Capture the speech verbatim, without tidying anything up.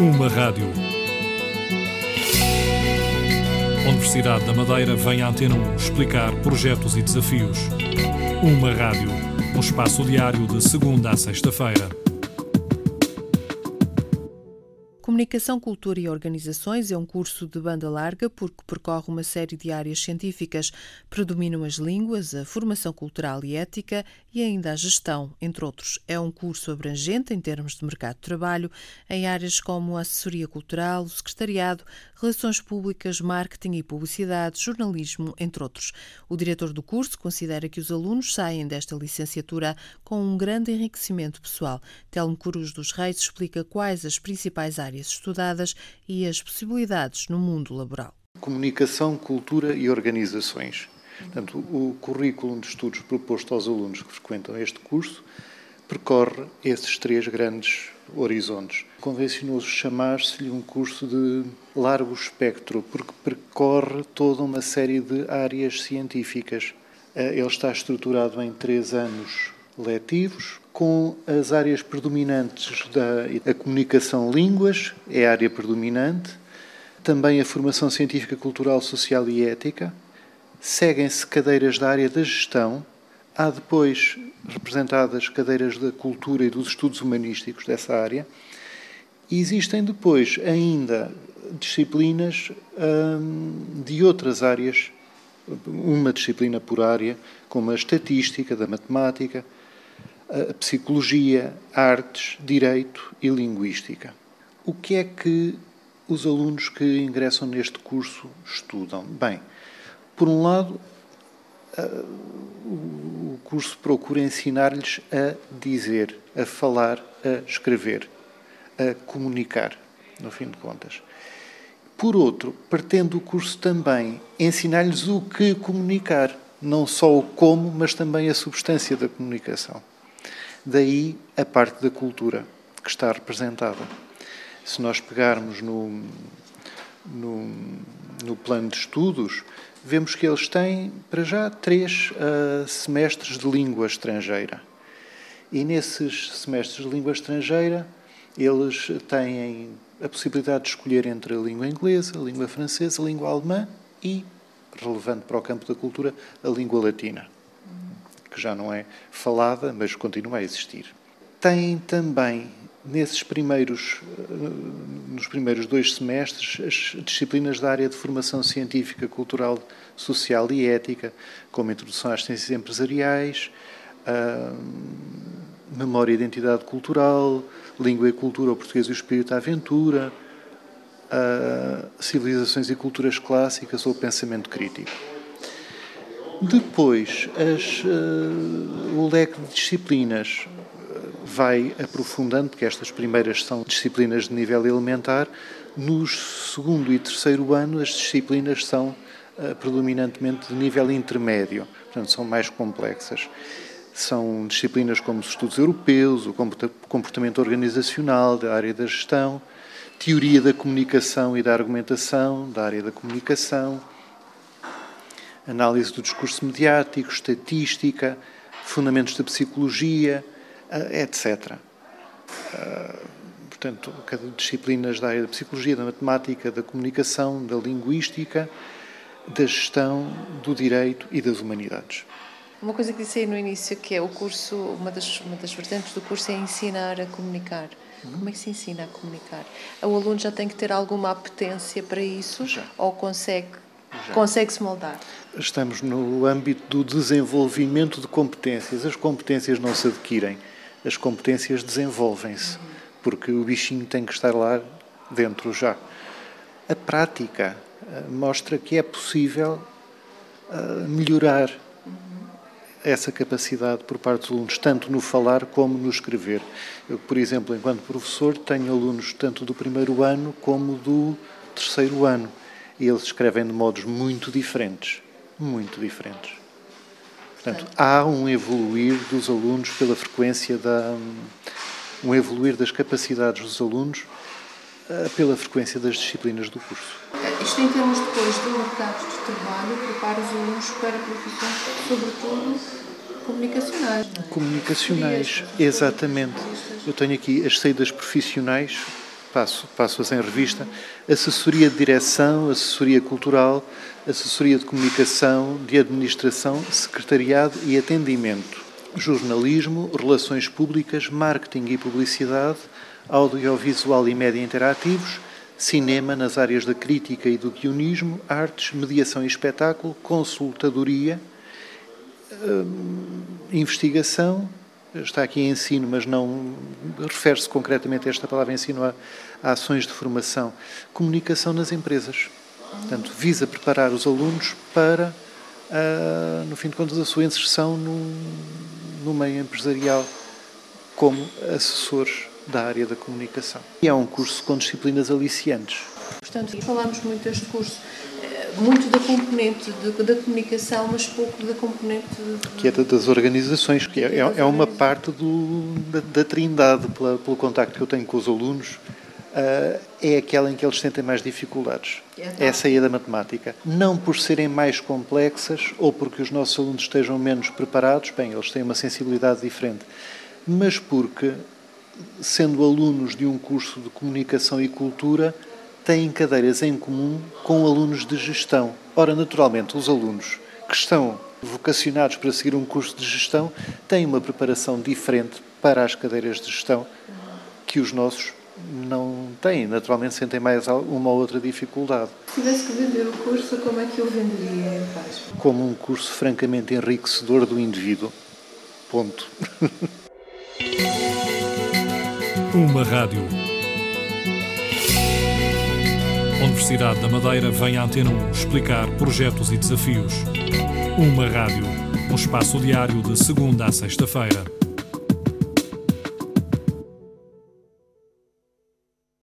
Uma rádio. Universidade da Madeira vem à Antena um explicar projetos e desafios. Uma rádio. Um espaço diário de segunda a sexta-feira. Comunicação, Cultura e Organizações é um curso de banda larga porque percorre uma série de áreas científicas. Predominam as línguas, a formação cultural e ética e ainda a gestão, entre outros. É um curso abrangente em termos de mercado de trabalho, em áreas como a assessoria cultural, o secretariado, relações públicas, marketing e publicidade, jornalismo, entre outros. O diretor do curso considera que os alunos saem desta licenciatura com um grande enriquecimento pessoal. Telmo Cruz dos Reis explica quais as principais áreas estudadas e as possibilidades no mundo laboral. Comunicação, cultura e organizações. Portanto, o currículo de estudos proposto aos alunos que frequentam este curso percorre esses três grandes horizontes. Convencionou-se chamar-se-lhe um curso de largo espectro, porque percorre toda uma série de áreas científicas. Ele está estruturado em três anos letivos, com as áreas predominantes da a comunicação línguas, é a área predominante, também a formação científica, cultural, social e ética, seguem-se cadeiras da área da gestão, há depois representadas cadeiras da cultura e dos estudos humanísticos dessa área, e existem depois ainda disciplinas hum, de outras áreas, uma disciplina por área, como a estatística, da matemática, a psicologia, artes, direito e linguística. O que é que os alunos que ingressam neste curso estudam? Bem, por um lado, o curso procura ensinar-lhes a dizer, a falar, a escrever, a comunicar, no fim de contas. Por outro, pretende o curso também ensinar-lhes o que comunicar, não só o como, mas também a substância da comunicação. Daí a parte da cultura que está representada. Se nós pegarmos no, no, no plano de estudos, vemos que eles têm, para já, três uh, semestres de língua estrangeira. E nesses semestres de língua estrangeira, eles têm a possibilidade de escolher entre a língua inglesa, a língua francesa, a língua alemã e, relevante para o campo da cultura, a língua latina, que já não é falada, mas continua a existir. Tem também, nesses primeiros, nos primeiros dois semestres, as disciplinas da área de formação científica, cultural, social e ética, como introdução às ciências empresariais, memória e identidade cultural, língua e cultura, o português e o espírito à aventura, a civilizações e culturas clássicas ou pensamento crítico. Depois, as, uh, o leque de disciplinas vai aprofundando, porque estas primeiras são disciplinas de nível elementar. No segundo e terceiro ano, as disciplinas são uh, predominantemente de nível intermédio, portanto, são mais complexas. São disciplinas como os estudos europeus, o comportamento organizacional da área da gestão, teoria da comunicação e da argumentação da área da comunicação, análise do discurso mediático, estatística, fundamentos da psicologia, etcétera. Portanto, disciplinas da área da psicologia, da matemática, da comunicação, da linguística, da gestão, do direito e das humanidades. Uma coisa que disse aí no início, que é o curso, uma das, uma das vertentes do curso é ensinar a comunicar. Uhum. Como é que se ensina a comunicar? O aluno já tem que ter alguma apetência para isso? Já. Ou consegue, consegue-se moldar? Estamos no âmbito do desenvolvimento de competências. As competências não se adquirem, as competências desenvolvem-se, uhum, porque o bichinho tem que estar lá dentro já. A prática mostra que é possível melhorar essa capacidade por parte dos alunos, tanto no falar como no escrever. Eu, por exemplo, enquanto professor, tenho alunos tanto do primeiro ano como do terceiro ano. E eles escrevem de modos muito diferentes, muito diferentes. Portanto, há um evoluir dos alunos pela frequência da... um evoluir das capacidades dos alunos pela frequência das disciplinas do curso. Isto em termos depois de mercados de trabalho, prepara os alunos para profissões, sobretudo, comunicacionais. Não é? Comunicacionais, exatamente. Eu tenho aqui as saídas profissionais passo, passo-as em revista, assessoria de direção, assessoria cultural, assessoria de comunicação, de administração, secretariado e atendimento, jornalismo, relações públicas, marketing e publicidade, audiovisual e média interativos, cinema nas áreas da crítica e do guionismo, artes, mediação e espetáculo, consultadoria, investigação, está aqui ensino, mas não refere-se concretamente a esta palavra ensino a, a ações de formação, comunicação nas empresas. Portanto, visa preparar os alunos para, a, no fim de contas, a sua inserção no, no meio empresarial como assessores da área da comunicação. E é um curso com disciplinas aliciantes. Portanto, aqui falamos muito deste curso, muito da componente de, da comunicação, mas pouco da componente... De... Que é das organizações, que é, é uma parte do, da, da trindade, pela, pelo contacto que eu tenho com os alunos, uh, é aquela em que eles sentem mais dificuldades. É a saída da matemática. Não por serem mais complexas ou porque os nossos alunos estejam menos preparados, bem, eles têm uma sensibilidade diferente, mas porque... sendo alunos de um curso de comunicação e cultura, têm cadeiras em comum com alunos de gestão. Ora, naturalmente, os alunos que estão vocacionados para seguir um curso de gestão têm uma preparação diferente para as cadeiras de gestão que os nossos não têm. Naturalmente, sentem mais uma ou outra dificuldade. Se tivesse que vender o curso, como é que eu venderia em paz? Como um curso francamente enriquecedor do indivíduo. Ponto. Uma rádio. A Universidade da Madeira vem à Antena um explicar projetos e desafios. Uma rádio. Um espaço diário de segunda a sexta-feira.